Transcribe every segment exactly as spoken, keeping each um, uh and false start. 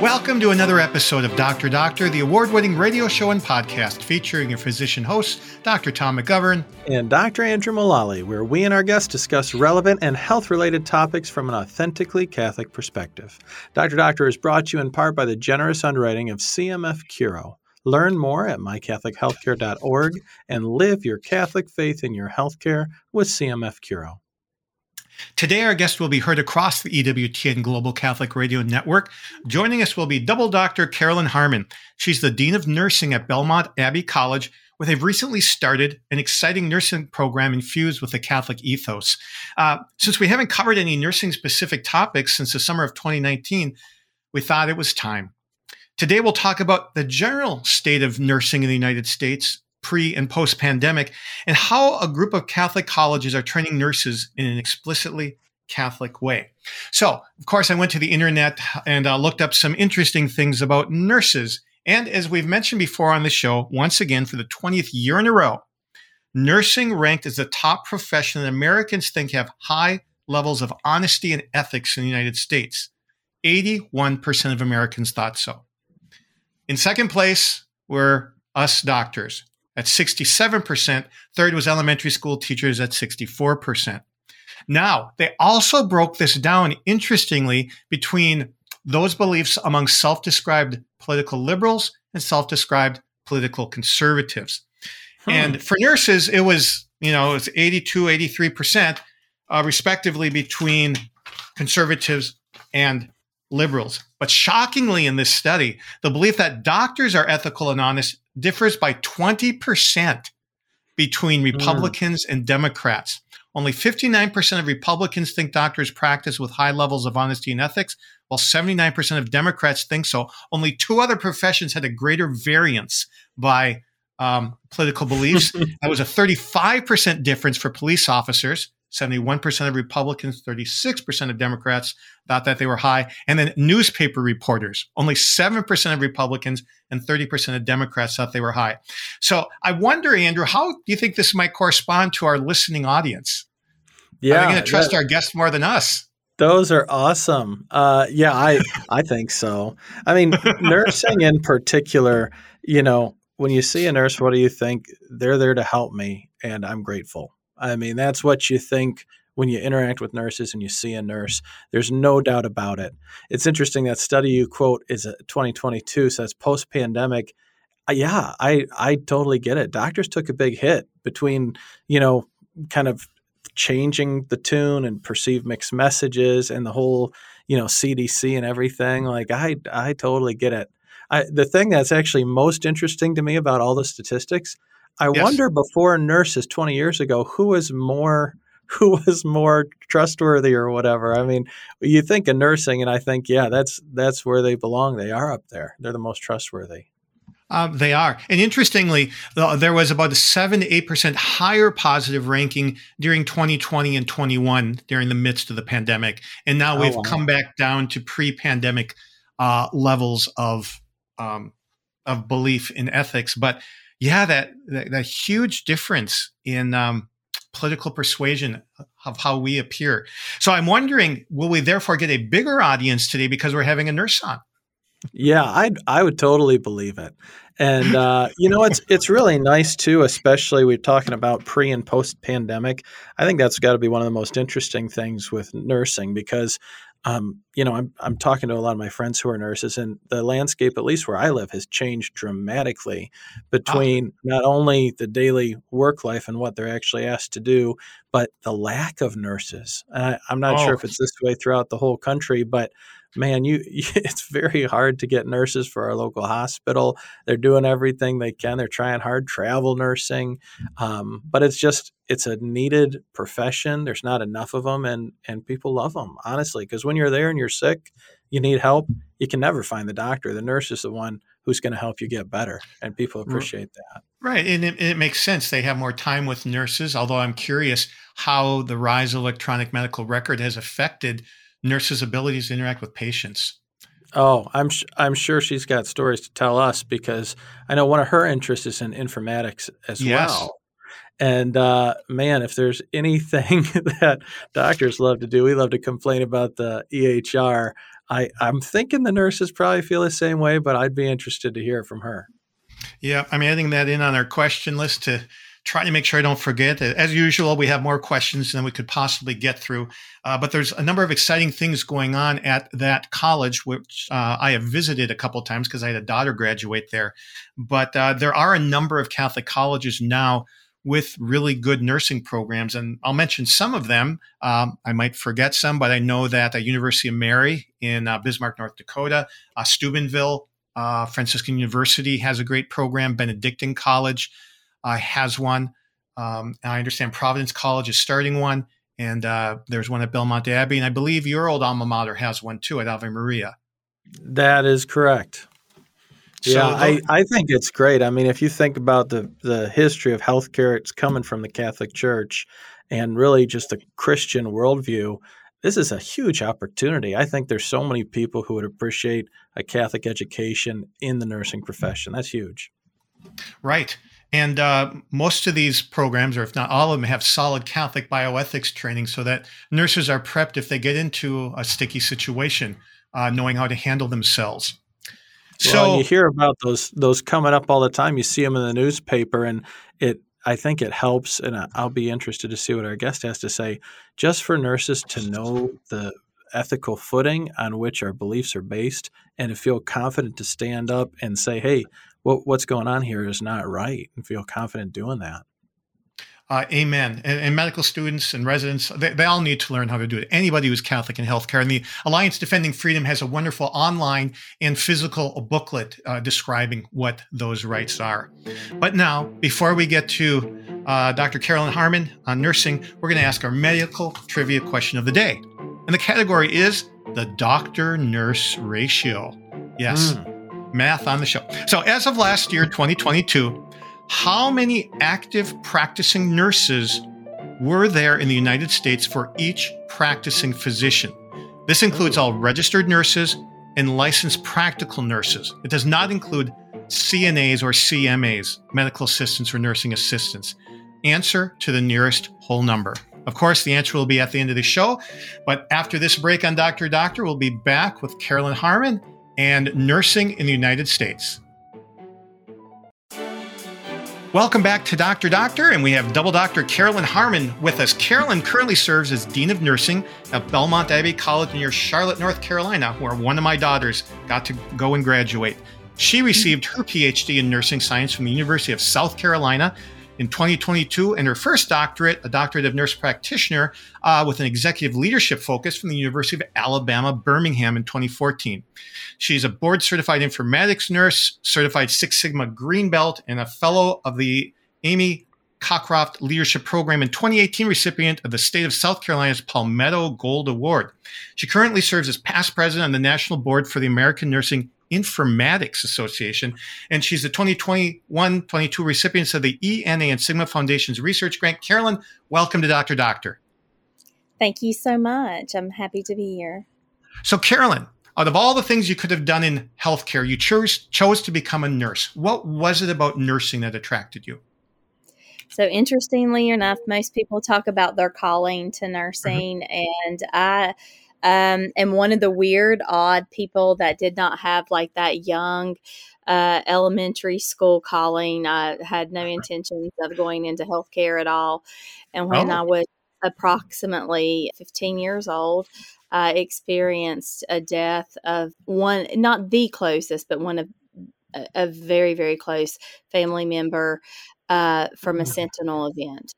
Welcome to another episode of Doctor Doctor, the award-winning radio show and podcast featuring your physician hosts, Doctor Tom McGovern and Doctor Andrew Mullally, where we and our guests discuss relevant and health-related topics from an authentically Catholic perspective. Doctor Doctor is brought to you in part by the generous underwriting of C M F Curo. Learn more at my catholic health care dot org and live your Catholic faith in your healthcare with C M F Curo. Today, our guest will be heard across the E W T N Global Catholic Radio Network. Joining us will be Double Doctor Carolyn Harmon. She's the Dean of Nursing at Belmont Abbey College, where they've recently started an exciting nursing program infused with the Catholic ethos. Uh, since we haven't covered any nursing-specific topics since the summer of twenty nineteen, we thought it was time. Today, we'll talk about the general state of nursing in the United States pre and post pandemic, and how a group of Catholic colleges are training nurses in an explicitly Catholic way. So, of course, I went to the internet and uh, looked up some interesting things about nurses. And as we've mentioned before on the show, once again, for the twentieth year in a row, nursing ranked as the top profession that Americans think have high levels of honesty and ethics in the United States. eighty-one percent of Americans thought so. In second place were us doctors at sixty-seven percent. Third was elementary school teachers at sixty-four percent. Now, they also broke this down, interestingly, between those beliefs among self-described political liberals and self-described political conservatives. Hmm. And for nurses, it was, you know, it's eighty-two, eighty-three percent, uh, respectively, between conservatives and liberals. But shockingly, in this study, the belief that doctors are ethical and honest differs by twenty percent between Republicans mm. and Democrats. Only fifty-nine percent of Republicans think doctors practice with high levels of honesty and ethics, while seventy-nine percent of Democrats think so. Only two other professions had a greater variance by um, political beliefs. That was a thirty-five percent difference for police officers. seventy-one percent of Republicans, thirty-six percent of Democrats thought that they were high. And then newspaper reporters, only seven percent of Republicans and thirty percent of Democrats thought they were high. So I wonder, Andrew, how do you think this might correspond to our listening audience? Yeah, are they going to trust that, our guests more than us? Those are awesome. Uh, yeah, I, I think so. I mean, nursing in particular, you know, when you see a nurse, what do you think? They're there to help me, and I'm grateful. I mean, that's what you think when you interact with nurses and you see a nurse. There's no doubt about it. It's interesting, that study you quote is a twenty twenty-two, so that's post-pandemic. Uh, yeah, I, I totally get it. Doctors took a big hit between, you know, kind of changing the tune and perceived mixed messages and the whole, you know, C D C and everything. Like, I, I totally get it. I, the thing that's actually most interesting to me about all the statistics, I yes. wonder, before nurses twenty years ago, who was more who was more trustworthy or whatever. I mean, you think of nursing, and I think, yeah, that's that's where they belong. They are up there. They're the most trustworthy. Uh, they are. And interestingly, there was about a seven to eight percent higher positive ranking during twenty twenty and twenty-one during the midst of the pandemic. And now oh, we've wow. come back down to pre-pandemic uh, levels of um, of belief in ethics. But Yeah, that, that that huge difference in um, political persuasion of how we appear. So I'm wondering, will we therefore get a bigger audience today because we're having a nurse on? Yeah, I I would totally believe it. And, uh, you know, it's it's really nice, too, especially we're talking about pre and post pandemic. I think that's got to be one of the most interesting things with nursing, because Um, you know, I'm I'm talking to a lot of my friends who are nurses, and the landscape, at least where I live, has changed dramatically between oh. not only the daily work life and what they're actually asked to do, but the lack of nurses. I, I'm not oh. sure if it's this way throughout the whole country, but man, you, you it's very hard to get nurses for our local hospital. They're doing everything they can. They're trying hard, travel nursing, um, but it's just it's a needed profession. There's not enough of them, and and people love them, honestly, because when you're there and you're sick, you need help, you can never find the doctor. The nurse is the one who's going to help you get better, and people appreciate that. Right, and it, it makes sense. They have more time with nurses, although I'm curious how the rise of electronic medical record has affected nurses' abilities to interact with patients. Oh, I'm sh- I'm sure she's got stories to tell us, because I know one of her interests is in informatics as yes. well. And uh, man, if there's anything that doctors love to do, we love to complain about the E H R. I, I'm thinking the nurses probably feel the same way, but I'd be interested to hear from her. Yeah, I'm adding that in on our question list to try to make sure I don't forget. As usual, we have more questions than we could possibly get through. Uh, but there's a number of exciting things going on at that college, which uh, I have visited a couple of times because I had a daughter graduate there. But uh, there are a number of Catholic colleges now with really good nursing programs. And I'll mention some of them. Um, I might forget some, but I know that the University of Mary in uh, Bismarck, North Dakota, uh, Steubenville, uh, Franciscan University has a great program. Benedictine College uh, has one. Um, I understand Providence College is starting one. And uh, there's one at Belmont Abbey. And I believe your old alma mater has one too at Ave Maria. That is correct. So yeah, I, I think it's great. I mean, if you think about the, the history of healthcare, it's coming from the Catholic Church and really just a Christian worldview. This is a huge opportunity. I think there's so many people who would appreciate a Catholic education in the nursing profession. That's huge. Right. And uh, most of these programs, or if not all of them, have solid Catholic bioethics training so that nurses are prepped if they get into a sticky situation, uh, knowing how to handle themselves. Well, so you hear about those those coming up all the time. You see them in the newspaper, and it I think it helps. And I'll be interested to see what our guest has to say, just for nurses to know the ethical footing on which our beliefs are based, and to feel confident to stand up and say, "Hey, what, what's going on here is not right," and feel confident doing that. Uh, amen. And, and medical students and residents, they, they all need to learn how to do it. Anybody who's Catholic in healthcare. And the Alliance Defending Freedom has a wonderful online and physical booklet uh, describing what those rights are. But now, before we get to uh, Doctor Carolyn Harmon on nursing, we're going to ask our medical trivia question of the day. And the category is the doctor-nurse ratio. Yes, mm. math on the show. So as of last year, twenty twenty-two, how many active practicing nurses were there in the United States for each practicing physician? This includes all registered nurses and licensed practical nurses. It does not include C N As or C M As, medical assistants or nursing assistants. Answer to the nearest whole number. Of course, the answer will be at the end of the show. But after this break on Doctor Doctor, we'll be back with Carolyn Harmon and nursing in the United States. Welcome back to Doctor Doctor, and we have double Doctor Carolyn Harmon with us. Carolyn currently serves as Dean of Nursing at Belmont Abbey College near Charlotte, North Carolina, where one of my daughters got to go and graduate. She received her P H D in nursing science from the University of South Carolina in twenty twenty-two, and her first doctorate, a doctorate of nurse practitioner uh, with an executive leadership focus, from the University of Alabama, Birmingham in twenty fourteen. She's a board-certified informatics nurse, certified Six Sigma Green Belt, and a fellow of the Amy Cockroft Leadership Program in twenty eighteen, recipient of the state of South Carolina's Palmetto Gold Award. She currently serves as past president on the National Board for the American Nursing Informatics Association, and she's the twenty twenty-one twenty-two recipients of the E N A and Sigma Foundation's research grant. Carolyn, welcome to Doctor Doctor. Thank you so much. I'm happy to be here. So, Carolyn, out of all the things you could have done in healthcare, you chose chose to become a nurse. What was it about nursing that attracted you? So, interestingly enough, most people talk about their calling to nursing, mm-hmm. and I Um, and one of the weird, odd people that did not have like that young uh, elementary school calling. I had no intentions of going into healthcare at all. And when oh. I was approximately fifteen years old, I experienced a death of one, not the closest, but one of a, a very, very close family member uh, from a sentinel event.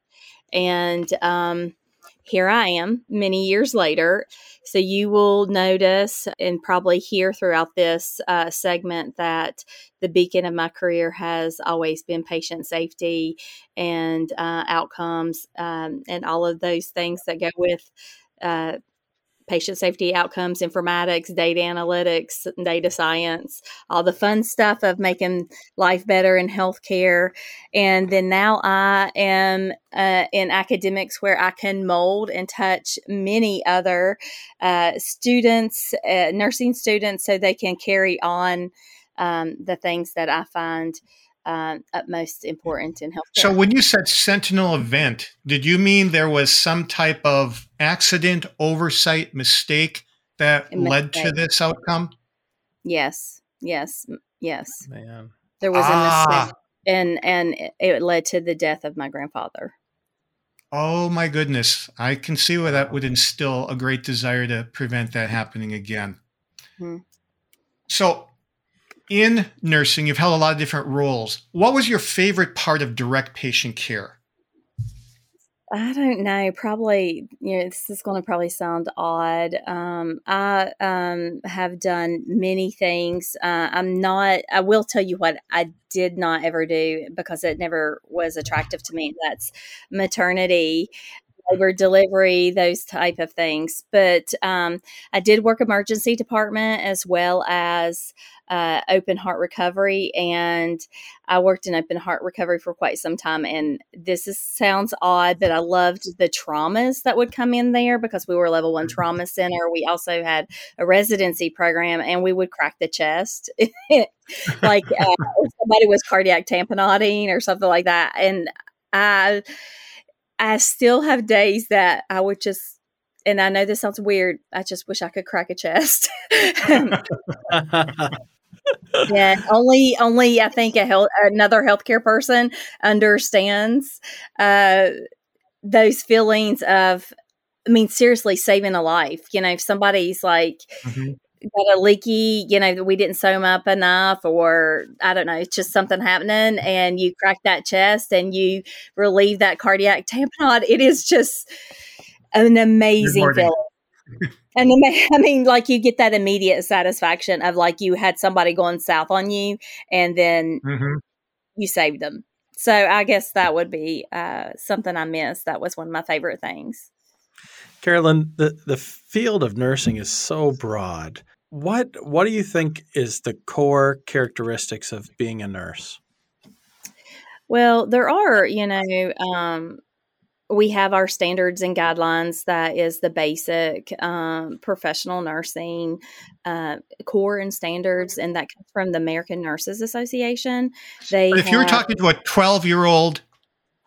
And, um, here I am many years later. So you will notice and probably hear throughout this uh, segment that the beacon of my career has always been patient safety and uh, outcomes um, and all of those things that go with uh, patient safety, outcomes, informatics, data analytics, data science, all the fun stuff of making life better in healthcare. And then now I am uh, in academics, where I can mold and touch many other uh, students, uh, nursing students, so they can carry on um, the things that I find Um, utmost important in healthcare. So when you said sentinel event, did you mean there was some type of accident, oversight, mistake that led to this outcome? Yes, yes, yes. Man. There was ah. a mistake, and, and it led to the death of my grandfather. Oh, my goodness. I can see where that would instill a great desire to prevent that happening again. Mm-hmm. So in nursing, you've held a lot of different roles. What was your favorite part of direct patient care? I don't know. Probably, you know, this is going to probably sound odd. Um, I um, have done many things. Uh, I'm not, I will tell you what I did not ever do because it never was attractive to me. That's maternity, labor delivery, those type of things. But um, I did work emergency department as well as uh, open heart recovery. And I worked in open heart recovery for quite some time. And this is, sounds odd, but I loved the traumas that would come in there because we were a level one trauma center. We also had a residency program and we would crack the chest. Like uh, if somebody was cardiac tamponading or something like that. And I... I still have days that I would just, and I know this sounds weird, I just wish I could crack a chest. Yeah, only, only I think a health, another healthcare person understands uh, those feelings of, I mean, seriously, saving a life. You know, if somebody's like, mm-hmm. got a leaky, you know, we didn't sew them up enough, or I don't know, it's just something happening, and you crack that chest and you relieve that cardiac tamponade. It is just an amazing feeling. And I mean, like, you get that immediate satisfaction of like you had somebody going south on you and then mm-hmm. you saved them. So I guess that would be uh, something I missed. That was one of my favorite things. Carolyn, the, the field of nursing is so broad. What what do you think is the core characteristics of being a nurse? Well, there are, you know, um, we have our standards and guidelines. That is the basic um, professional nursing uh, core and standards, and that comes from the American Nurses Association. They but if have, you were talking to a twelve-year-old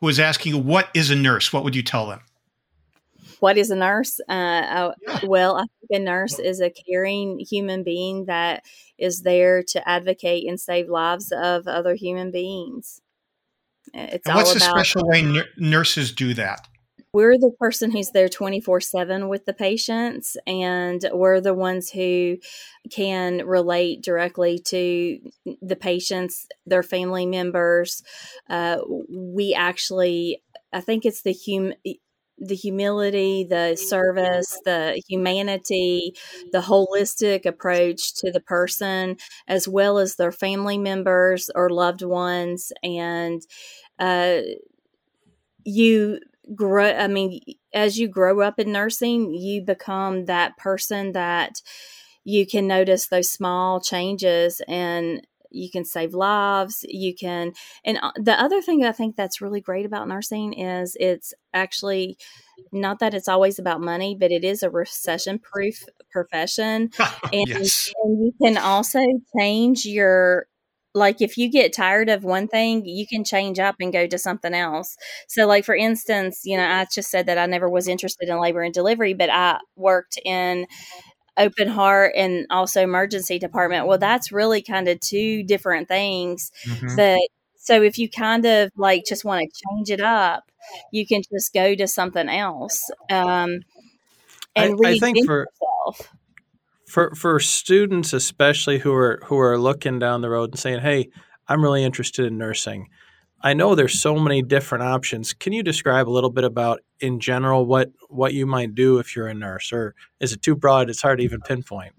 who was asking, what is a nurse, what would you tell them? What is a nurse? Uh, well, I think a nurse is a caring human being that is there to advocate and save lives of other human beings. It's all about. What's the special way n- nurses do that? We're the person who's there twenty-four seven with the patients, and we're the ones who can relate directly to the patients, their family members. Uh, we actually, I think it's the human... the humility, the service, the humanity, the holistic approach to the person, as well as their family members or loved ones. And uh, you grow, I mean, as you grow up in nursing, you become that person that you can notice those small changes, and you can save lives. You can, and the other thing I think that's really great about nursing is it's actually not that it's always about money, but it is a recession-proof profession. and, yes. and you can also change your, like if you get tired of one thing, you can change up and go to something else. So like, for instance, you know, I just said that I never was interested in labor and delivery, but I worked in open heart and also emergency department. Well, that's really kind of two different things. Mm-hmm. That so if you kind of like just want to change it up, you can just go to something else. Um, and I, I think for yourself. for for students especially who are who are looking down the road and saying, "Hey, I'm really interested in nursing." I know there's so many different options. Can you describe a little bit about, in general, what, what you might do if you're a nurse? Or is it too broad? It's hard to even pinpoint.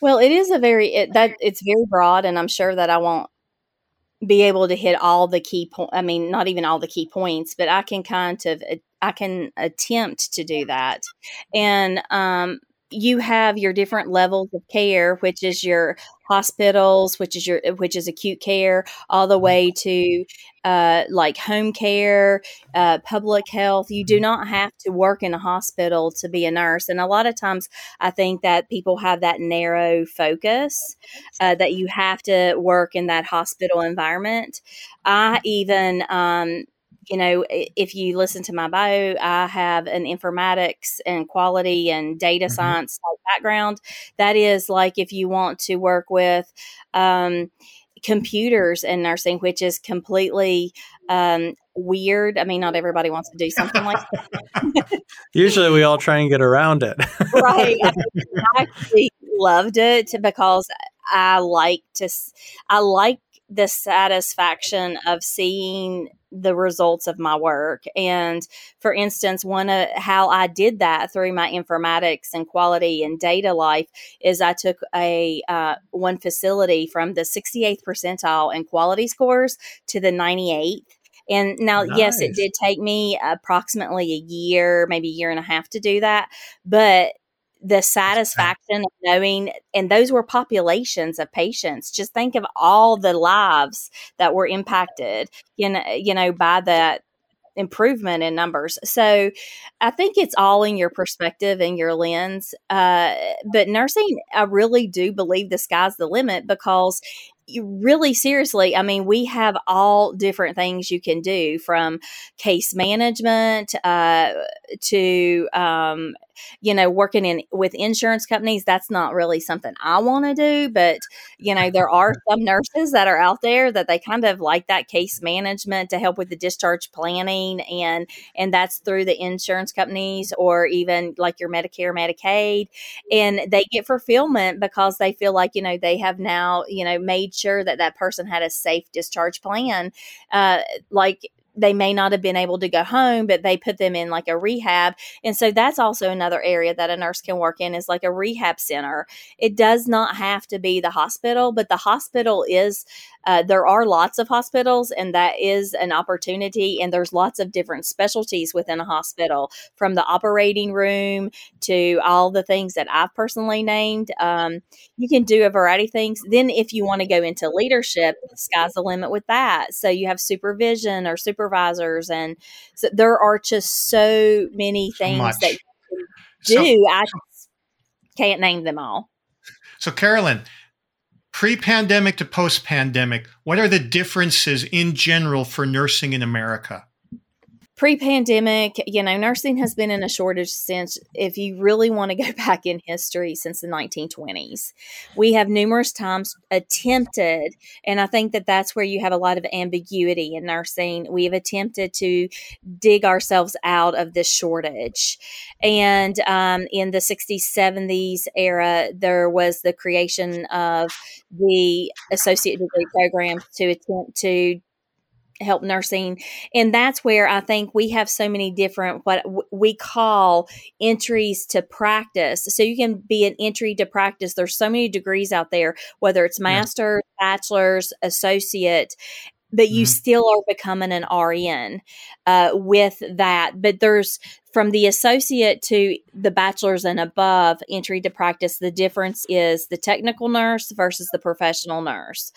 Well, it is a very it, – that it's very broad, and I'm sure that I won't be able to hit all the key points. I mean, not even all the key points, but I can kind of – I can attempt to do that. And um, you have your different levels of care, which is your – hospitals, which is your, which is acute care, all the way to uh, like home care, uh, public health. You do not have to work in a hospital to be a nurse. And a lot of times I think that people have that narrow focus uh, that you have to work in that hospital environment. I even um, you know, if you listen to my bio, I have an informatics and quality and data mm-hmm. science background. That is like if you want to work with um, computers and nursing, which is completely um, weird. I mean, not everybody wants to do something like that. Usually we all try and get around it. Right. I mean, I actually loved it because I like to, I like the satisfaction of seeing the results of my work. And for instance, one of how I did that through my informatics and quality and data life is I took a uh, one facility from the sixty-eighth percentile in quality scores to the ninety-eighth. And now, nice. Yes, it did take me approximately a year, maybe a year and a half to do that. But the satisfaction of knowing, and those were populations of patients. Just think of all the lives that were impacted, you know, you know, by that improvement in numbers. So I think it's all in your perspective and your lens. Uh, but nursing, I really do believe the sky's the limit because you really seriously, I mean, we have all different things you can do from case management uh, to, um, you know, working in with insurance companies. That's not really something I want to do, but you know, there are some nurses that are out there that they kind of like that case management to help with the discharge planning, and and that's through the insurance companies or even like your Medicare, Medicaid, and they get fulfillment because they feel like, you know, they have now, you know, made sure that that person had a safe discharge plan. Uh, like they may not have been able to go home, but they put them in like a rehab. And so that's also another area that a nurse can work in is like a rehab center. It does not have to be the hospital, but the hospital is, uh, there are lots of hospitals and that is an opportunity. And there's lots of different specialties within a hospital, from the operating room to all the things that I've personally named. Um, you can do a variety of things. Then if you want to go into leadership, the sky's the limit with that. So you have supervision or super Supervisors and so there are just so many things Much. that you can do. So, I just can't name them all. So, Carolyn, pre-pandemic to post-pandemic, what are the differences in general for nursing in America? Pre-pandemic, you know, nursing has been in a shortage since, if you really want to go back in history, since the nineteen twenties. We have numerous times attempted, and I think that that's where you have a lot of ambiguity in nursing. We've attempted to dig ourselves out of this shortage. And um, in the sixties, seventies era, there was the creation of the associate degree programs to attempt to help nursing. And that's where I think we have so many different, what we call entries to practice. So you can be an entry to practice. There's so many degrees out there, whether it's master's, yeah. bachelor's, associate, but mm-hmm. you still are becoming an R N uh, with that. But there's from the associate to the bachelor's and above entry to practice, the difference is the technical nurse versus the professional nurse.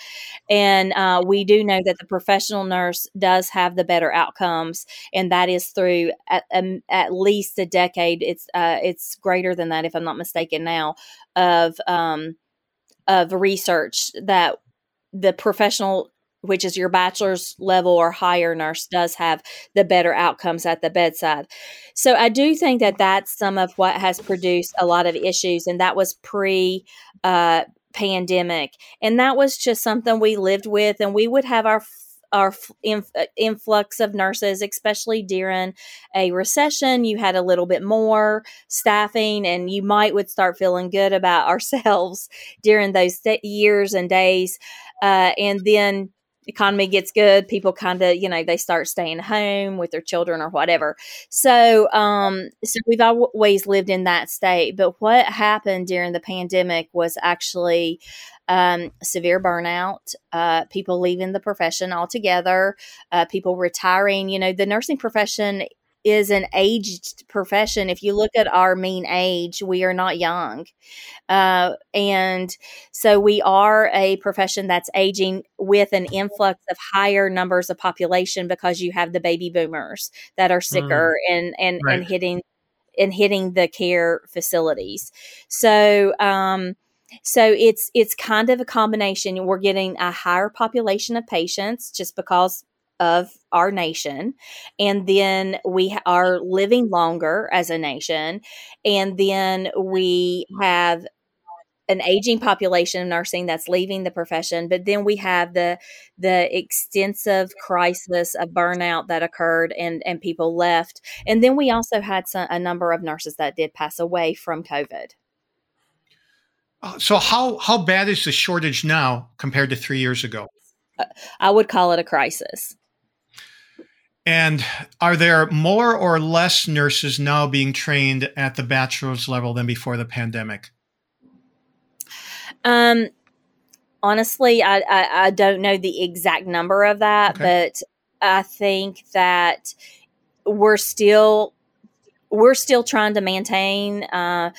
And uh, we do know that the professional nurse does have the better outcomes, and that is through at, um, at least a decade. It's uh, it's greater than that, if I'm not mistaken now, of um, of research that the professional, which is your bachelor's level or higher nurse, does have the better outcomes at the bedside. So I do think that that's some of what has produced a lot of issues, and that was pre uh, pandemic. And that was just something we lived with, and we would have our our inf- influx of nurses, especially during a recession. You had a little bit more staffing, and you might would start feeling good about ourselves during those th- years and days. Uh, and then economy gets good, people kind of, you know, they start staying home with their children or whatever. So, um, so we've always lived in that state. But what happened during the pandemic was actually um, severe burnout, uh, people leaving the profession altogether, uh, people retiring. You know, the nursing profession is an aged profession. If you look at our mean age, we are not young. Uh, and so we are a profession that's aging with an influx of higher numbers of population because you have the baby boomers that are sicker mm. and, and, right. and hitting, and hitting the care facilities. So, um, So it's, it's kind of a combination. We're getting a higher population of patients just because of our nation. And then we are living longer as a nation. And then we have an aging population of nursing that's leaving the profession. But then we have the the extensive crisis of burnout that occurred and, and people left. And then we also had some, a number of nurses that did pass away from COVID. Uh, so how, how bad is the shortage now compared to three years ago? I would call it a crisis. And are there more or less nurses now being trained at the bachelor's level than before the pandemic? Um, honestly, I, I, I don't know the exact number of that, okay. but I think that we're still, we're still trying to maintain, uh,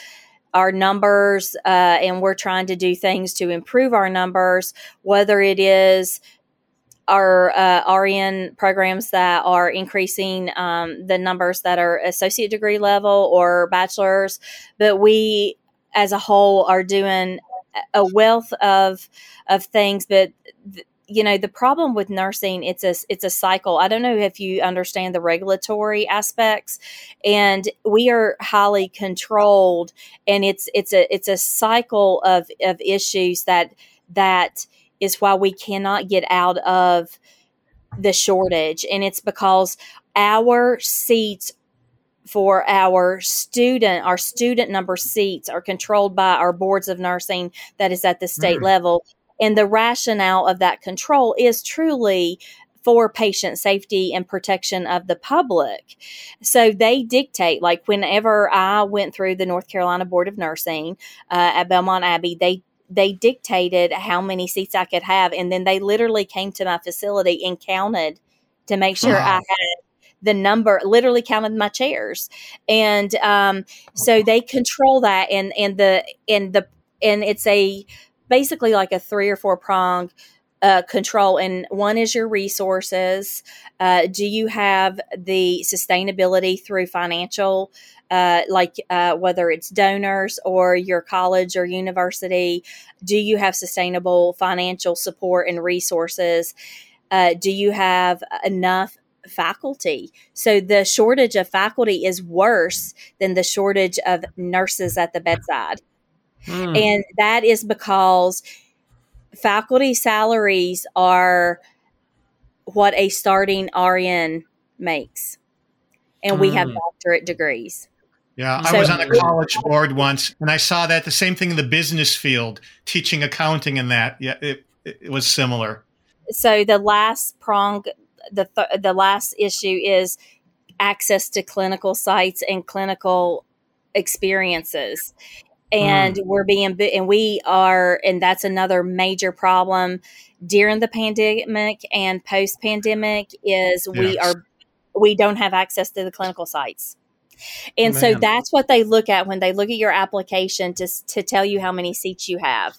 our numbers, uh, and we're trying to do things to improve our numbers, whether it is our uh, R N programs that are increasing um, the numbers that are associate degree level or bachelor's. But we, as a whole, are doing a wealth of of things. But th- you know, the problem with nursing, it's a, it's a cycle. I don't know if you understand the regulatory aspects, and we are highly controlled, and it's, it's a, it's a cycle of, of issues that, that is why we cannot get out of the shortage. And it's because our seats for our student, our student number seats are controlled by our boards of nursing that is at the state mm-hmm. level. And the rationale of that control is truly for patient safety and protection of the public. So they dictate, like whenever I went through the North Carolina Board of Nursing uh, at Belmont Abbey, they they dictated how many seats I could have. And then they literally came to my facility and counted to make sure wow. I had the number, literally counted my chairs. And um, so they control that. And, and the, and the, and it's a, basically like a three or four prong uh, control. And one is your resources. Uh, do you have the sustainability through financial, uh, like uh, whether it's donors or your college or university? Do you have sustainable financial support and resources? Uh, do you have enough faculty? So the shortage of faculty is worse than the shortage of nurses at the bedside. Mm. And that is because faculty salaries are what a starting R N makes. And mm. we have doctorate degrees. Yeah, so I was on a college board once, and I saw that the same thing in the business field, teaching accounting and that. Yeah, it, it was similar. So the last prong, the th- the last issue is access to clinical sites and clinical experiences. And we're being, and we are, and that's another major problem during the pandemic and post pandemic is we yes. are, we don't have access to the clinical sites. And Man. so that's what they look at when they look at your application to, to tell you how many seats you have.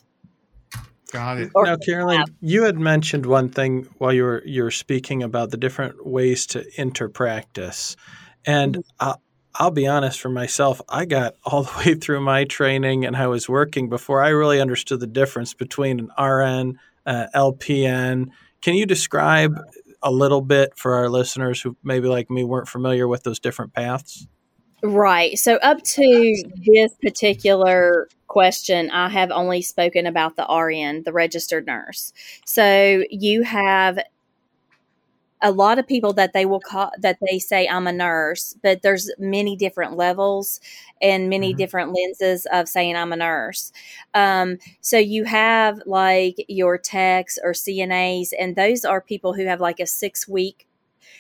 Got it. Now, Carolyn, you had mentioned one thing while you were, you were speaking about the different ways to enter practice. And, uh, I'll be honest, for myself, I got all the way through my training and I was working before I really understood the difference between an R N, uh, L P N. Can you describe a little bit for our listeners who maybe like me weren't familiar with those different paths? Right. So up to this particular question, I have only spoken about the R N, the registered nurse. So you have a lot of people that they will call, that they say I'm a nurse, but there's many different levels and many mm-hmm. different lenses of saying I'm a nurse. Um, so you have like your techs or C N As, and those are people who have like a six week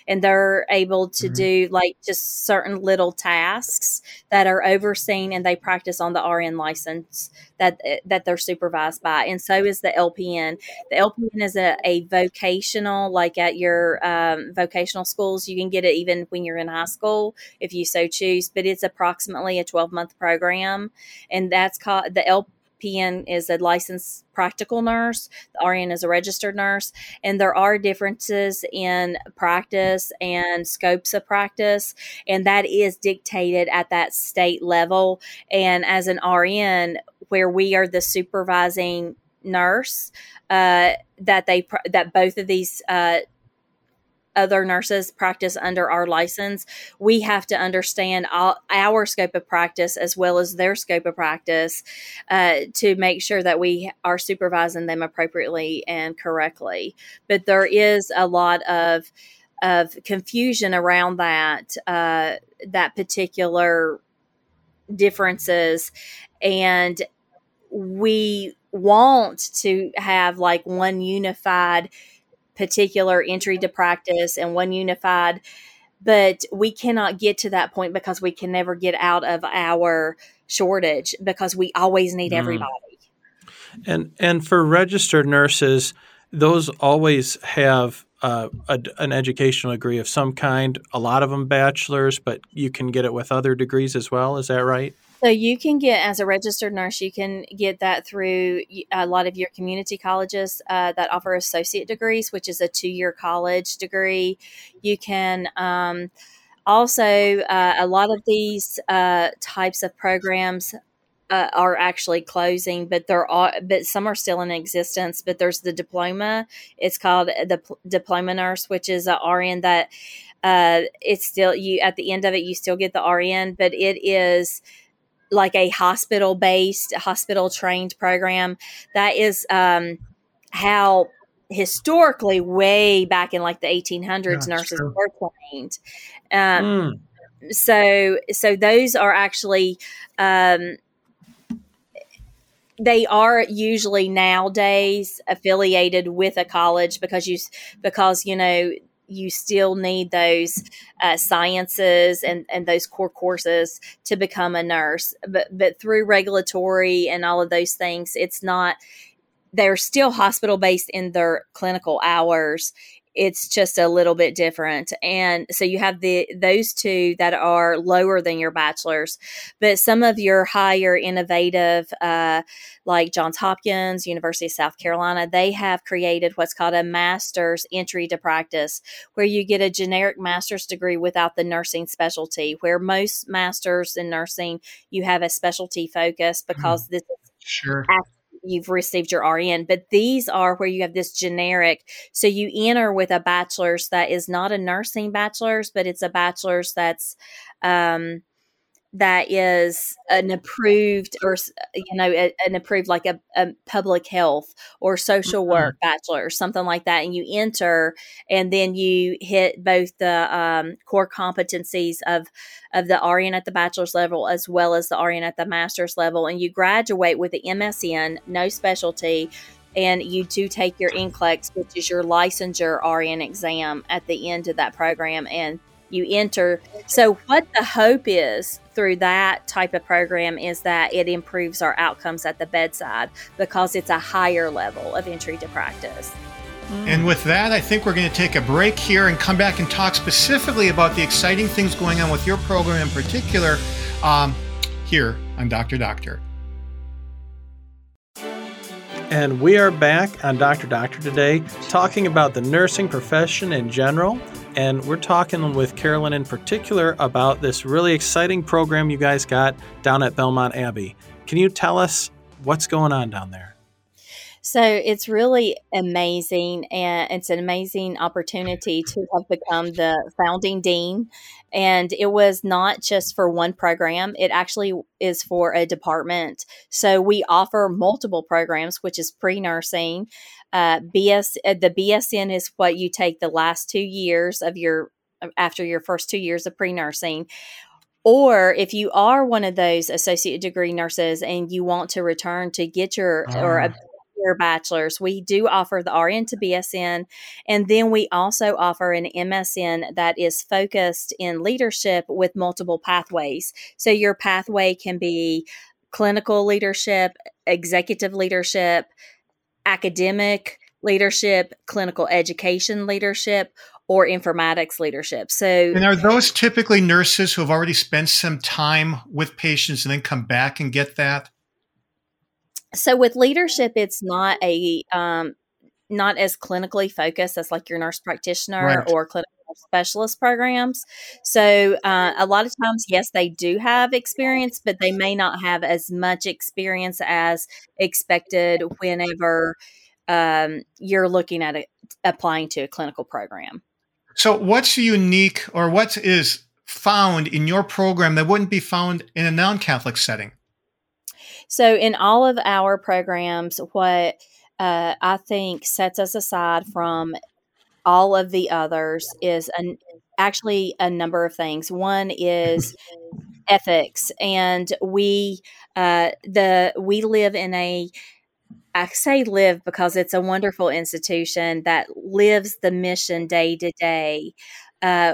and they're able to mm-hmm. do like just certain little tasks that are overseen, and they practice on the R N license that that they're supervised by. And so is the L P N. The L P N is a, a vocational, like at your um, vocational schools. You can get it even when you're in high school if you so choose, but it's approximately a twelve-month program. And that's called the L P N. P N is a licensed practical nurse. The R N is a registered nurse. And there are differences in practice and scopes of practice. And that is dictated at that state level. And as an R N, where we are the supervising nurse, uh, that they, that both of these uh, other nurses practice under our license, we have to understand all, our scope of practice as well as their scope of practice uh, to make sure that we are supervising them appropriately and correctly. But there is a lot of of confusion around that, uh, that particular differences. And we want to have like one unified particular entry to practice and one unified, but we cannot get to that point because we can never get out of our shortage because we always need everybody. Mm. And, and for registered nurses, those always have uh, a, an educational degree of some kind, a lot of them bachelor's, but you can get it with other degrees as well. Is that right? So you can get, as a registered nurse, you can get that through a lot of your community colleges uh, that offer associate degrees, which is a two-year college degree. You can um, also, uh, a lot of these uh, types of programs uh, are actually closing, but there are, but some are still in existence. But there's the diploma. It's called the diploma nurse, which is a R N that uh, it's still you at the end of it, you still get the R N, but it is like a hospital-based, hospital-trained program. That is um, how historically, way back in like the eighteen hundreds, yeah, nurses true. were trained. Um, mm. So, so those are actually um, they are usually nowadays affiliated with a college because you because you know. you still need those uh, sciences and, and those core courses to become a nurse. But but through regulatory and all of those things, it's not, they're still hospital-based in their clinical hours. It's just a little bit different. And so you have the those two that are lower than your bachelor's, but some of your higher innovative, uh, like Johns Hopkins, University of South Carolina, they have created what's called a master's entry to practice, where you get a generic master's degree without the nursing specialty, where most masters in nursing, you have a specialty focus because mm-hmm. this is sure. you've received your R N, but these are where you have this generic. So you enter with a bachelor's that is not a nursing bachelor's, but it's a bachelor's that's, um, that is an approved or, you know, a, an approved, like a, a public health or social work mm-hmm. bachelor's, something like that. And you enter and then you hit both the um, core competencies of, of the R N at the bachelor's level, as well as the R N at the master's level. And you graduate with the M S N, no specialty. And you do take your NCLEX, which is your licensure R N exam at the end of that program. And you enter. So what the hope is through that type of program is that it improves our outcomes at the bedside because it's a higher level of entry to practice. And with that, I think we're going to take a break here and come back and talk specifically about the exciting things going on with your program in particular um, here on Doctor Doctor. And we are back on Doctor Doctor today talking about the nursing profession in general. And we're talking with Carolyn in particular about this really exciting program you guys got down at Belmont Abbey. Can you tell us what's going on down there? So it's really amazing, and it's an amazing opportunity to have become the founding dean. And it was not just for one program. It actually is for a department. So we offer multiple programs, which is pre-nursing. Uh, B S, uh, the B S N is what you take the last two years of your, after your first two years of pre-nursing. Or if you are one of those associate degree nurses and you want to return to get your, uh. or a your bachelor's, we do offer the R N to B S N. And then we also offer an M S N that is focused in leadership with multiple pathways. So your pathway can be clinical leadership, executive leadership, academic leadership, clinical education leadership, or informatics leadership. So, and are those typically nurses who have already spent some time with patients and then come back and get that? So with leadership, it's not a um, not as clinically focused as like your nurse practitioner right. or clinical specialist programs. So uh, a lot of times, yes, they do have experience, but they may not have as much experience as expected whenever um, you're looking at a, applying to a clinical program. So what's unique or what is found in your program that wouldn't be found in a non-Catholic setting? So in all of our programs, what uh, I think sets us aside from all of the others is an, actually a number of things. One is ethics, and we uh, the we live in a I say live because it's a wonderful institution that lives the mission day to day. Uh,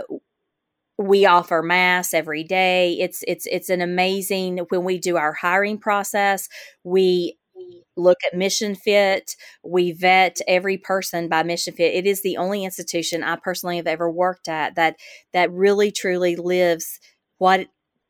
we offer mass every day. It's it's it's an amazing when we do our hiring process, we look at mission fit. We vet every person by mission fit. It is the only institution I personally have ever worked at that that really truly lives what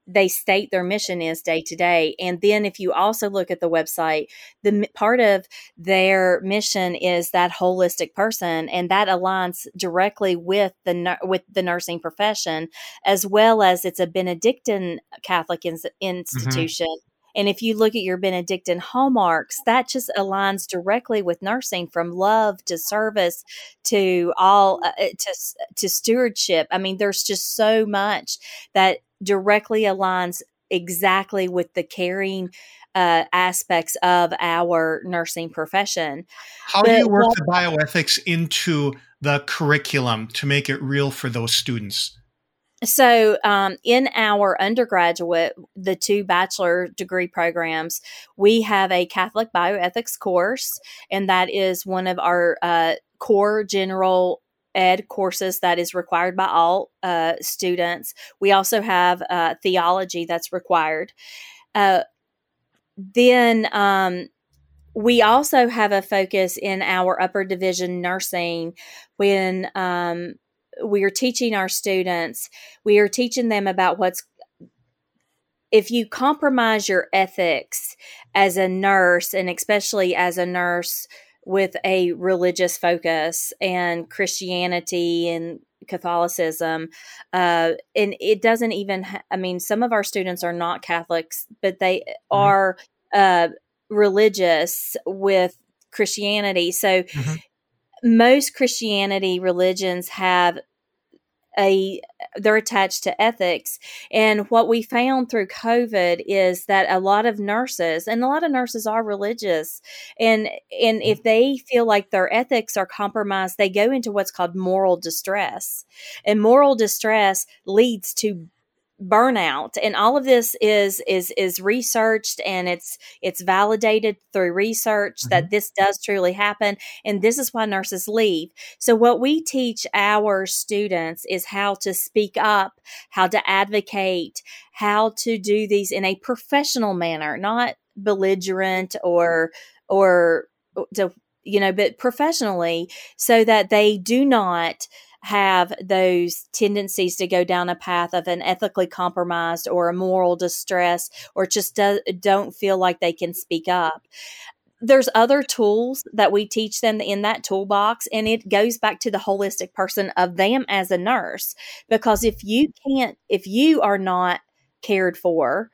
they state their mission is day to day. And then if you also look at the website, the part of their mission is that holistic person, and that aligns directly with the with the nursing profession, as well as it's a Benedictine Catholic in, institution. Mm-hmm. And if you look at your Benedictine hallmarks, that just aligns directly with nursing, from love to service to all uh, to to stewardship. I mean, there's just so much that directly aligns exactly with the caring uh, aspects of our nursing profession. How but, do you work well, the bioethics into the curriculum to make it real for those students? So um, in our undergraduate, the two bachelor degree programs, we have a Catholic bioethics course, and that is one of our uh, core general ed courses that is required by all uh, students. We also have uh, theology that's required. Uh, then um, we also have a focus in our upper division nursing when um, we are teaching our students, we are teaching them about what's if you compromise your ethics as a nurse, and especially as a nurse with a religious focus and Christianity and Catholicism. Uh, and it doesn't even, ha- I mean, some of our students are not Catholics, but they mm-hmm. are uh, religious with Christianity. So mm-hmm. most Christianity religions have a, they're attached to ethics. And what we found through COVID is that a lot of nurses, and a lot of nurses are religious, and and if they feel like their ethics are compromised, they go into what's called moral distress. And moral distress leads to burnout. And all of this is is is researched, and it's it's validated through research mm-hmm. that this does truly happen, and this is why nurses leave. So what we teach our students is how to speak up, how to advocate, how to do these in a professional manner, not belligerent or or to, you know, but professionally, so that they do not have those tendencies to go down a path of an ethically compromised or a moral distress, or just do, don't feel like they can speak up. There's other tools that we teach them in that toolbox, and it goes back to the holistic person of them as a nurse. Because if you can't, if you are not cared for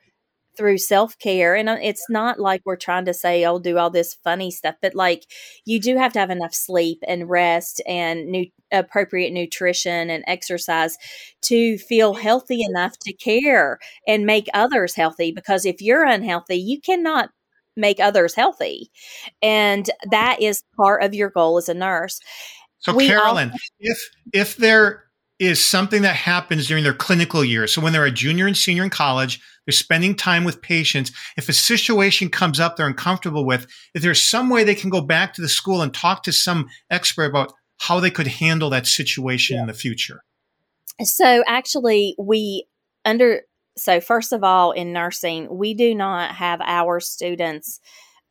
through self-care, and it's not like we're trying to say, oh, do all this funny stuff, but like you do have to have enough sleep and rest and new appropriate nutrition and exercise to feel healthy enough to care and make others healthy. Because if you're unhealthy, you cannot make others healthy. And that is part of your goal as a nurse. So we Carolyn, also- if, if there is something that happens during their clinical years, so when they're a junior and senior in college, they're spending time with patients. If a situation comes up they're uncomfortable with, if there's some way they can go back to the school and talk to some expert about how they could handle that situation yeah. in the future. So actually we under, so first of all, in nursing, we do not have our students,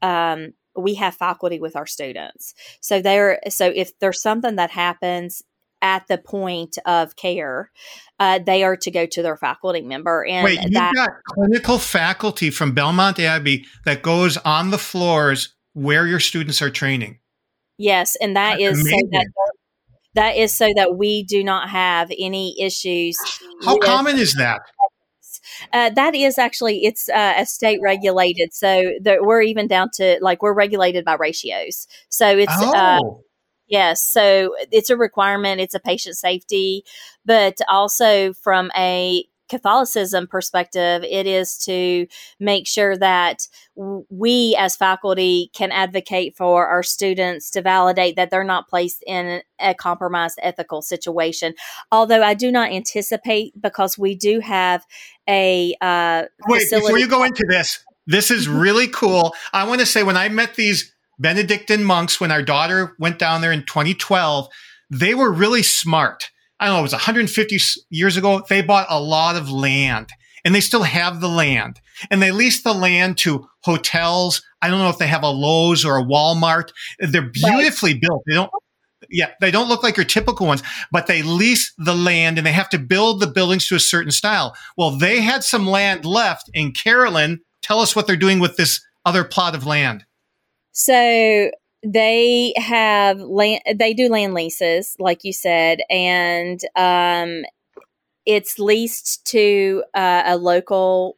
um, we have faculty with our students. So they're, so if there's something that happens at the point of care, uh, they are to go to their faculty member. And wait, you've that- got clinical faculty from Belmont Abbey that goes on the floors where your students are training. Yes, and that That's is amazing. so that that is so that we do not have any issues. How with- common is that? Uh, that is actually, it's uh, a state regulated. So that we're even down to, like, we're regulated by ratios. So it's- oh. uh, Yes. So it's a requirement. It's a patient safety, but also from a Catholicism perspective, it is to make sure that we as faculty can advocate for our students to validate that they're not placed in a compromised ethical situation. Although I do not anticipate, because we do have a uh, Wait, facility- before you go into this, this is really cool. I want to say when I met these Benedictine monks, when our daughter went down there in twenty twelve, they were really smart. I don't know, it was one hundred fifty years ago, they bought a lot of land, and they still have the land, and they lease the land to hotels. I don't know if they have a Lowe's or a Walmart. They're beautifully right. built. They don't, yeah, they don't look like your typical ones, but they lease the land and they have to build the buildings to a certain style. Well, they had some land left, and Carolyn, tell us what they're doing with this other plot of land. So They have land, they do land leases, like you said, and um, it's leased to uh, a local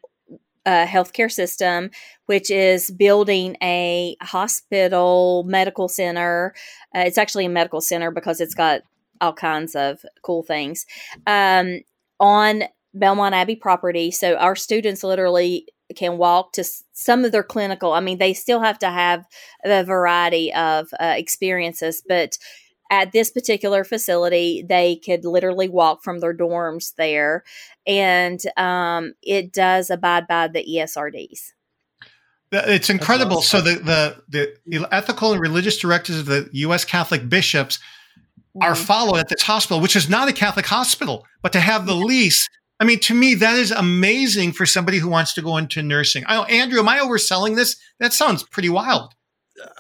uh, healthcare system, which is building a hospital, medical center. Uh, it's actually a medical center because it's got all kinds of cool things um, on Belmont Abbey property. So our students literally can walk to some of their clinical. I mean, they still have to have a variety of uh, experiences, but at this particular facility, they could literally walk from their dorms there. And um, it does abide by the E S R Ds. It's incredible. Awesome. So the, the, the ethical and religious directives of the U S Catholic bishops mm-hmm. are followed at this hospital, which is not a Catholic hospital, but to have the lease, I mean, to me, that is amazing for somebody who wants to go into nursing. I know, Andrew, am I overselling this? That sounds pretty wild.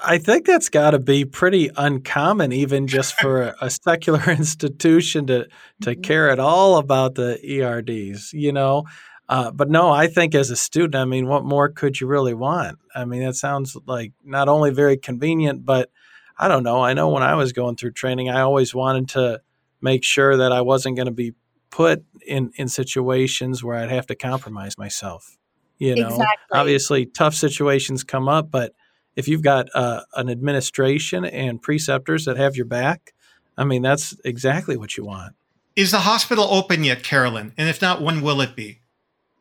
I think that's got to be pretty uncommon, even just for a, a secular institution to to care at all about the E R Ds, you know. Uh, but no, I think as a student, I mean, what more could you really want? I mean, that sounds like not only very convenient, but I don't know. I know when I was going through training, I always wanted to make sure that I wasn't going to be put in, in situations where I'd have to compromise myself, you know, exactly. Obviously tough situations come up, but if you've got uh, an administration and preceptors that have your back, I mean, that's exactly what you want. Is the hospital open yet, Carolyn? And if not, when will it be?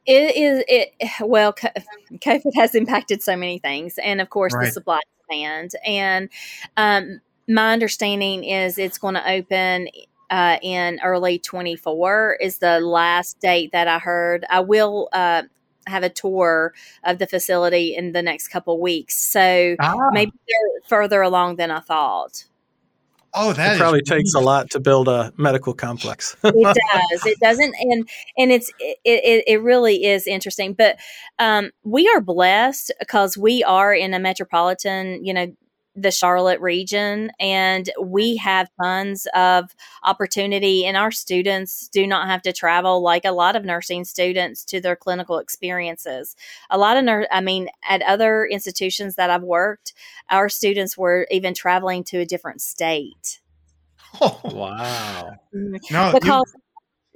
It is. It, well, COVID has impacted so many things. And of course right. the supply and demand. And um, my understanding is it's going to open Uh, in early twenty-four is the last date that I heard. I will uh, have a tour of the facility in the next couple of weeks. So ah. maybe they're further along than I thought. Oh, that it probably is- takes a lot to build a medical complex. It does. It doesn't. And, and it's, it, it, it really is interesting, but um, we are blessed because we are in a metropolitan, you know, the Charlotte region, and we have tons of opportunity, and our students do not have to travel like a lot of nursing students to their clinical experiences. A lot of, nur- I mean, at other institutions that I've worked, our students were even traveling to a different state. Oh, wow. No, because you-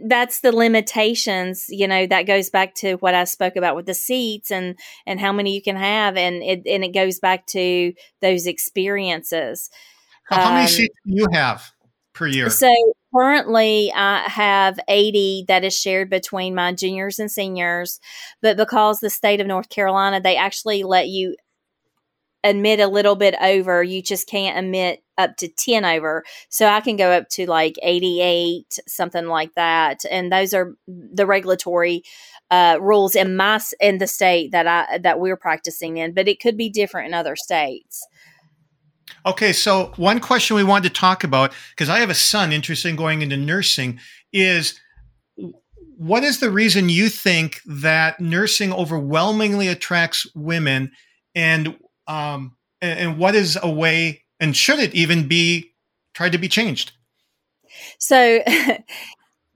that's the limitations, you know, that goes back to what I spoke about with the seats and, and how many you can have. And it, and it goes back to those experiences. How um, many seats do you have per year? So currently I have eighty that is shared between my juniors and seniors, but because the state of North Carolina, they actually let you admit a little bit over, you just can't admit up to ten over. So I can go up to like eighty-eight, something like that. And those are the regulatory uh, rules in my in the state that I that we're practicing in, but it could be different in other states. Okay, so one question we wanted to talk about, because I have a son interested in going into nursing, is what is the reason you think that nursing overwhelmingly attracts women, and Um, and, and what is a way, and should it even be tried to be changed? So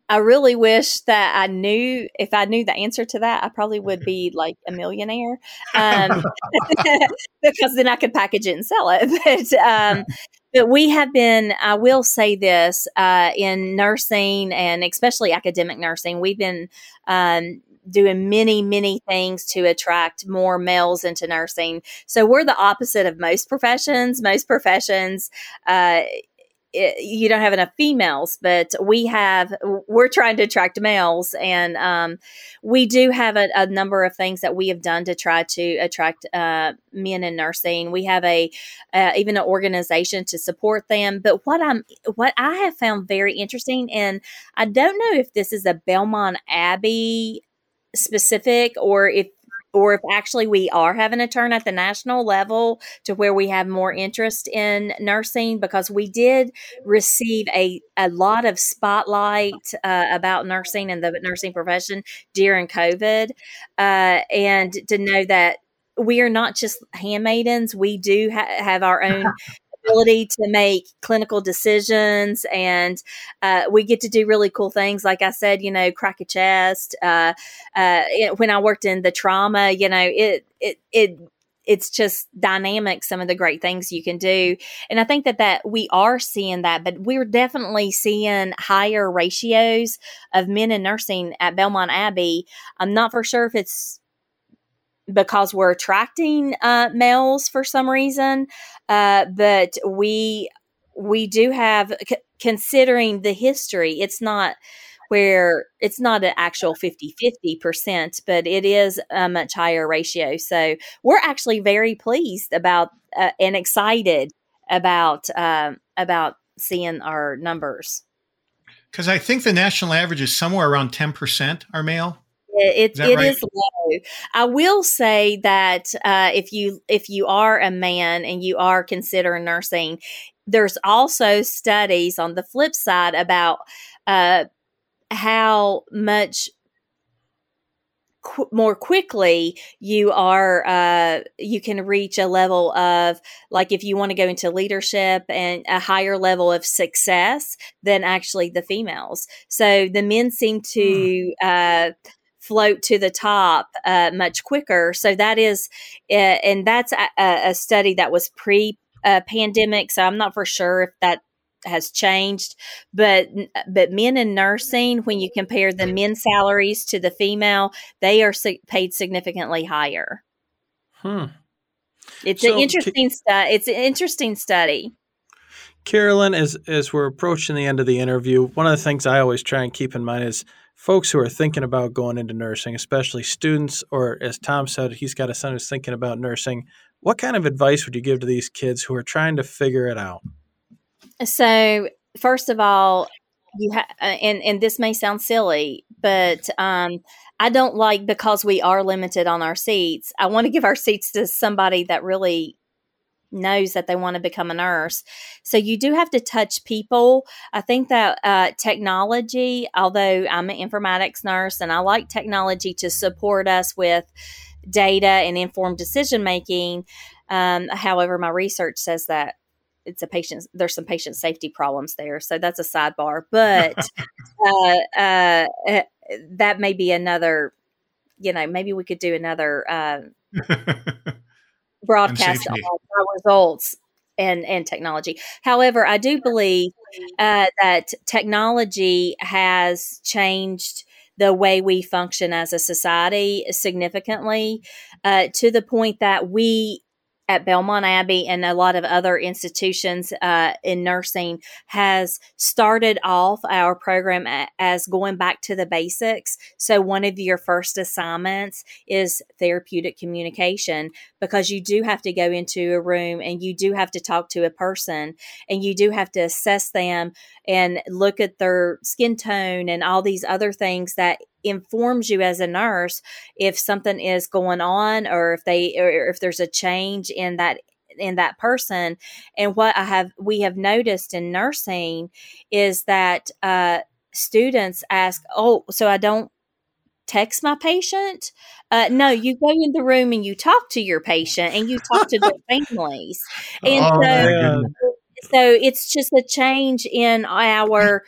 I really wish that I knew, if I knew the answer to that, I probably would be like a millionaire, um, because then I could package it and sell it. But, um, but we have been, I will say this, uh, in nursing and especially academic nursing, we've been, um, doing many, many things to attract more males into nursing. So we're the opposite of most professions. Most professions, uh, it, you don't have enough females, but we have, we're trying to attract males. And um, we do have a, a number of things that we have done to try to attract uh, men in nursing. We have a, uh, even an organization to support them. But what I'm, what I have found very interesting, and I don't know if this is a Belmont Abbey specific or if or if actually we are having a turn at the national level to where we have more interest in nursing, because we did receive a, a lot of spotlight uh, about nursing and the nursing profession during COVID. Uh, and to know that we are not just handmaidens, we do ha- have our own ability to make clinical decisions, and uh, we get to do really cool things. Like I said, you know, crack a chest. Uh, uh, it, when I worked in the trauma, you know, it it it it's just dynamic. Some of the great things you can do, and I think that that we are seeing that, but we're definitely seeing higher ratios of men in nursing at Belmont Abbey. I'm not for sure if it's because we're attracting uh, males for some reason. Uh, but we we do have, c- considering the history, it's not where it's not an actual fifty-fifty percent, but it is a much higher ratio. So we're actually very pleased about uh, and excited about um, about seeing our numbers. Because I think the national average is somewhere around ten percent are male. It, it is low. I will say that uh, if you if you are a man and you are considering nursing, there's also studies on the flip side about uh, how much qu- more quickly you are uh, you can reach a level of, like, if you want to go into leadership, and a higher level of success than actually the females. So the men seem to mm. uh, float to the top uh, much quicker. So that is, uh, and that's a, a study that was pre uh, pandemic. So I'm not for sure if that has changed, but, but men in nursing, when you compare the men's salaries to the female, they are su- paid significantly higher. Hmm. It's so, an interesting ca- study. It's an interesting study. Carolyn, as, as we're approaching the end of the interview, one of the things I always try and keep in mind is folks who are thinking about going into nursing, especially students, or as Tom said, he's got a son who's thinking about nursing. What kind of advice would you give to these kids who are trying to figure it out? So, first of all, you ha- and and this may sound silly, but um, I don't like, because we are limited on our seats, I want to give our seats to somebody that really knows that they want to become a nurse. So you do have to touch people. I think that uh, technology, although I'm an informatics nurse and I like technology to support us with data and informed decision making. Um, however, my research says that it's a patient, there's some patient safety problems there. So that's a sidebar, but uh, uh, that may be another, you know, maybe we could do another uh, broadcast on our results and, and technology. However, I do believe uh, that technology has changed the way we function as a society significantly, uh, to the point that we at Belmont Abbey and a lot of other institutions uh, in nursing has started off our program as going back to the basics. So one of your first assignments is therapeutic communication, because you do have to go into a room and you do have to talk to a person and you do have to assess them and look at their skin tone and all these other things that informs you as a nurse if something is going on, or if they, or if there's a change in that, in that person. And what I have, we have noticed in nursing is that uh, students ask, "Oh, so I don't text my patient?" Uh, no, you go in the room and you talk to your patient and you talk to their families. And oh, so, so it's just a change in our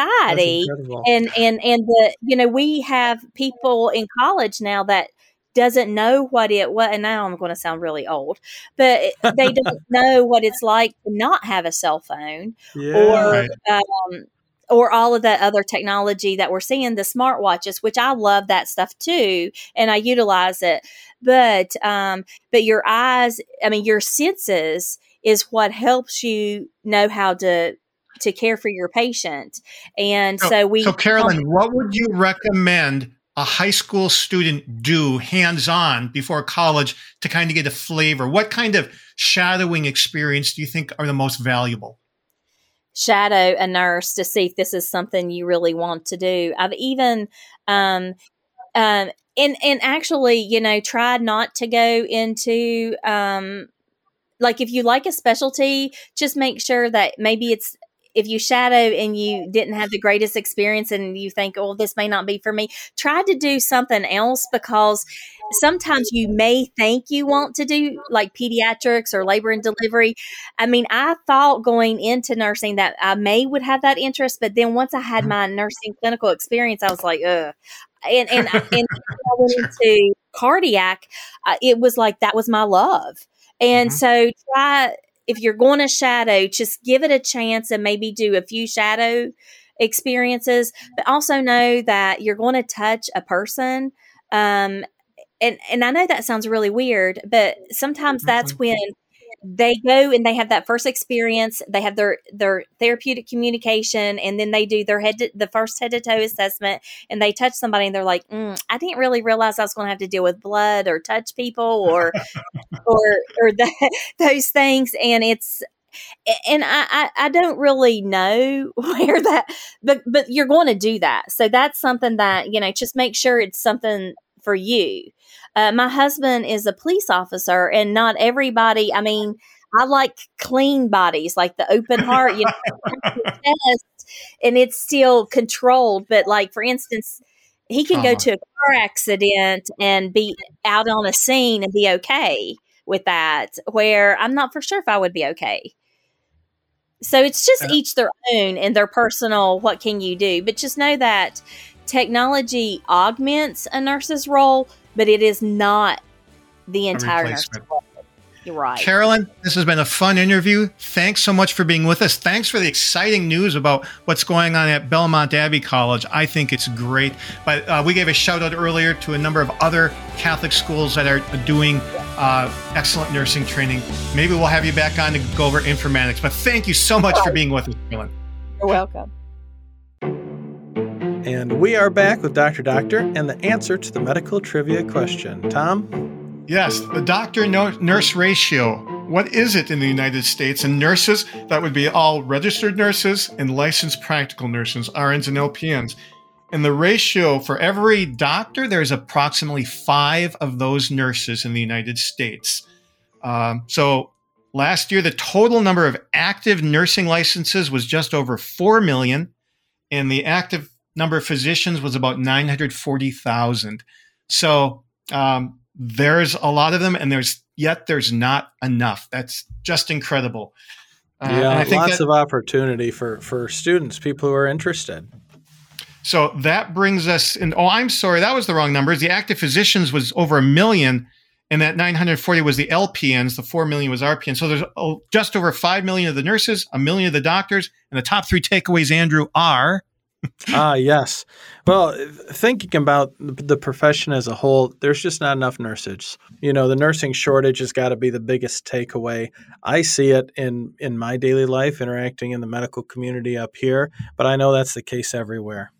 society, and, and, and the, you know, we have people in college now that doesn't know what it was. And now I'm going to sound really old, but they don't know what it's like to not have a cell phone, yeah, or, right. um, or all of that other technology that we're seeing, the smartwatches, which I love that stuff too. And I utilize it, but, um, but your eyes, I mean, your senses is what helps you know how to to care for your patient. And so, so we. So, Carolyn, what would you recommend a high school student do hands-on before college to kind of get a flavor? What kind of shadowing experience do you think are the most valuable? Shadow a nurse to see if this is something you really want to do. I've even, um, um, and and actually, you know, tried not to go into, um, like if you like a specialty, just make sure that maybe it's, if you shadow and you didn't have the greatest experience and you think, oh, this may not be for me, try to do something else, because sometimes you may think you want to do like pediatrics or labor and delivery. I mean, I thought going into nursing that I may would have that interest, but then once I had my nursing clinical experience, I was like, ugh. And, and, and when I went into cardiac, uh, it was like, that was my love. And mm-hmm. so try, if you're going to shadow, just give it a chance and maybe do a few shadow experiences, but also know that you're going to touch a person. Um, and, and I know that sounds really weird, but sometimes that's when they go and they have that first experience, they have their, their therapeutic communication, and then they do their head, to, the first head to toe assessment, and they touch somebody and they're like, mm, I didn't really realize I was going to have to deal with blood or touch people or, or, or the, those things. And it's, and I, I, I don't really know where that, but, but you're going to do that. So that's something that, you know, just make sure it's something for you. Uh, my husband is a police officer, and not everybody, I mean, I like clean bodies, like the open heart, you know, and it's still controlled. But like, for instance, he can go to a car accident and be out on a scene and be okay with that, where I'm not for sure if I would be okay. So it's just yeah. each their own and their personal, what can you do? But just know that technology augments a nurse's role, but it is not the entire nurse's role. You're right. Carolyn, this has been a fun interview. Thanks so much for being with us. Thanks for the exciting news about what's going on at Belmont Abbey College. I think it's great. But uh, we gave a shout out earlier to a number of other Catholic schools that are doing uh, excellent nursing training. Maybe we'll have you back on to go over informatics. But thank you so much for being with us, Carolyn. You're welcome. And we are back with Doctor Doctor and the answer to the medical trivia question. Tom? Yes, the doctor-nurse ratio. What is it in the United States? And nurses, that would be all registered nurses and licensed practical nurses, R Ns and L P Ns. And the ratio for every doctor, there's approximately five of those nurses in the United States. Um, so last year, the total number of active nursing licenses was just over four million, and the active number of physicians was about nine hundred forty thousand. So um, there's a lot of them, and there's yet there's not enough. That's just incredible. Uh, yeah, and I think lots that, of opportunity for, for students, people who are interested. So that brings us in. Oh, I'm sorry. That was the wrong numbers. The active physicians was over a million, and that nine hundred forty was the L P Ns. The four million was R P Ns. So there's oh, just over five million of the nurses, a million of the doctors, and the top three takeaways, Andrew, are... ah, yes. Well, thinking about the profession as a whole, there's just not enough nurses. You know, the nursing shortage has got to be the biggest takeaway. I see it in, in my daily life, interacting in the medical community up here, but I know that's the case everywhere.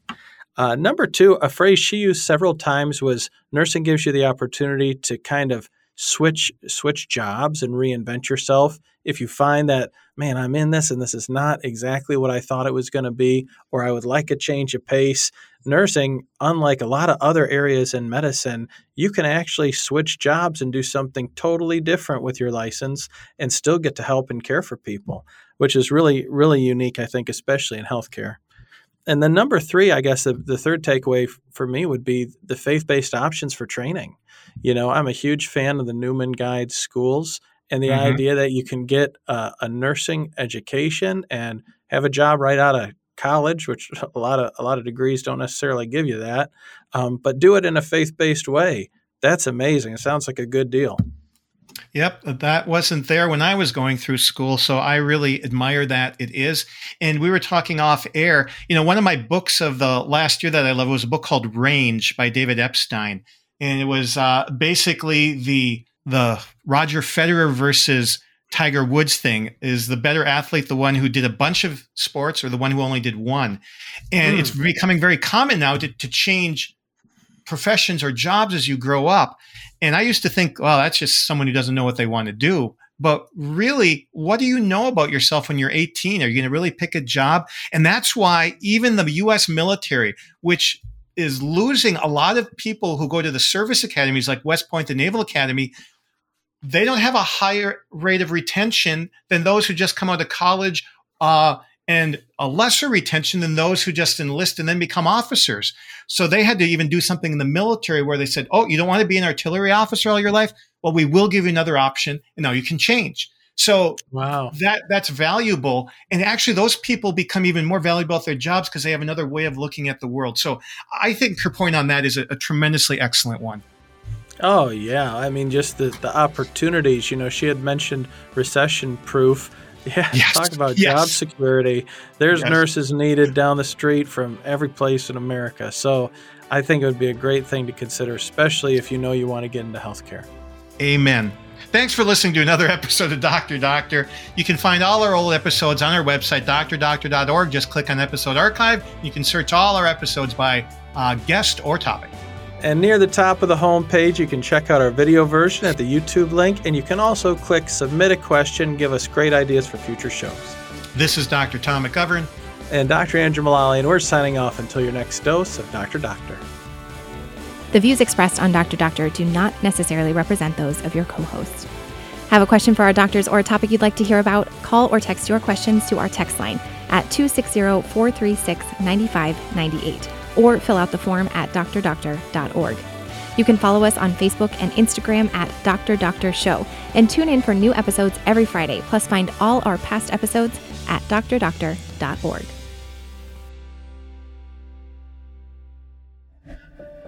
Uh, number two, a phrase she used several times was, nursing gives you the opportunity to kind of switch switch jobs and reinvent yourself. If you find that, man, I'm in this and this is not exactly what I thought it was going to be, or I would like a change of pace, nursing, unlike a lot of other areas in medicine, you can actually switch jobs and do something totally different with your license and still get to help and care for people, which is really, really unique, I think, especially in healthcare. And then number three, I guess the, the third takeaway for me would be the faith-based options for training. You know, I'm a huge fan of the Newman Guide schools, and the mm-hmm. idea that you can get a, a nursing education and have a job right out of college, which a lot of a lot of degrees don't necessarily give you that, um, but do it in a faith-based way. That's amazing. It sounds like a good deal. Yep, that wasn't there when I was going through school, so I really admire that it is. And we were talking off air. You know, one of my books of the last year that I loved was a book called Range by David Epstein, and it was uh, basically the the Roger Federer versus Tiger Woods thing, is the better athlete the one who did a bunch of sports or the one who only did one? And mm. it's becoming very common now to, to change professions or jobs as you grow up. And I used to think, well, that's just someone who doesn't know what they want to do. But really, what do you know about yourself when you're eighteen? Are you going to really pick a job? And that's why even the U S military, which is losing a lot of people who go to the service academies like West Point and Naval Academy, they don't have a higher rate of retention than those who just come out of college, uh, and a lesser retention than those who just enlist and then become officers. So they had to even do something in the military where they said, oh, you don't want to be an artillery officer all your life? Well, we will give you another option, and now you can change. So wow. that that's valuable. And actually, those people become even more valuable at their jobs because they have another way of looking at the world. So I think your point on that is a, a tremendously excellent one. Oh, yeah. I mean, just the, the opportunities. You know, she had mentioned recession-proof. Yeah, yes. Talk about yes. job security. There's yes. nurses needed down the street from every place in America. So I think it would be a great thing to consider, especially if you know you want to get into healthcare. Amen. Thanks for listening to another episode of Doctor Doctor. You can find all our old episodes on our website, doctor doctor dot org. Just click on Episode Archive. You can search all our episodes by uh, guest or topic. And near the top of the homepage, you can check out our video version at the YouTube link, and you can also click Submit a Question, give us great ideas for future shows. This is Doctor Tom McGovern. And Doctor Andrew Mullally, and we're signing off until your next dose of Doctor Doctor. The views expressed on Doctor Doctor do not necessarily represent those of your co-host. Have a question for our doctors or a topic you'd like to hear about? Call or text your questions to our text line at two six zero, four three six, nine five nine eight. Or fill out the form at doctor doctor dot org. You can follow us on Facebook and Instagram at Doctor Doctor Show, and tune in for new episodes every Friday, plus find all our past episodes at doctor doctor dot org.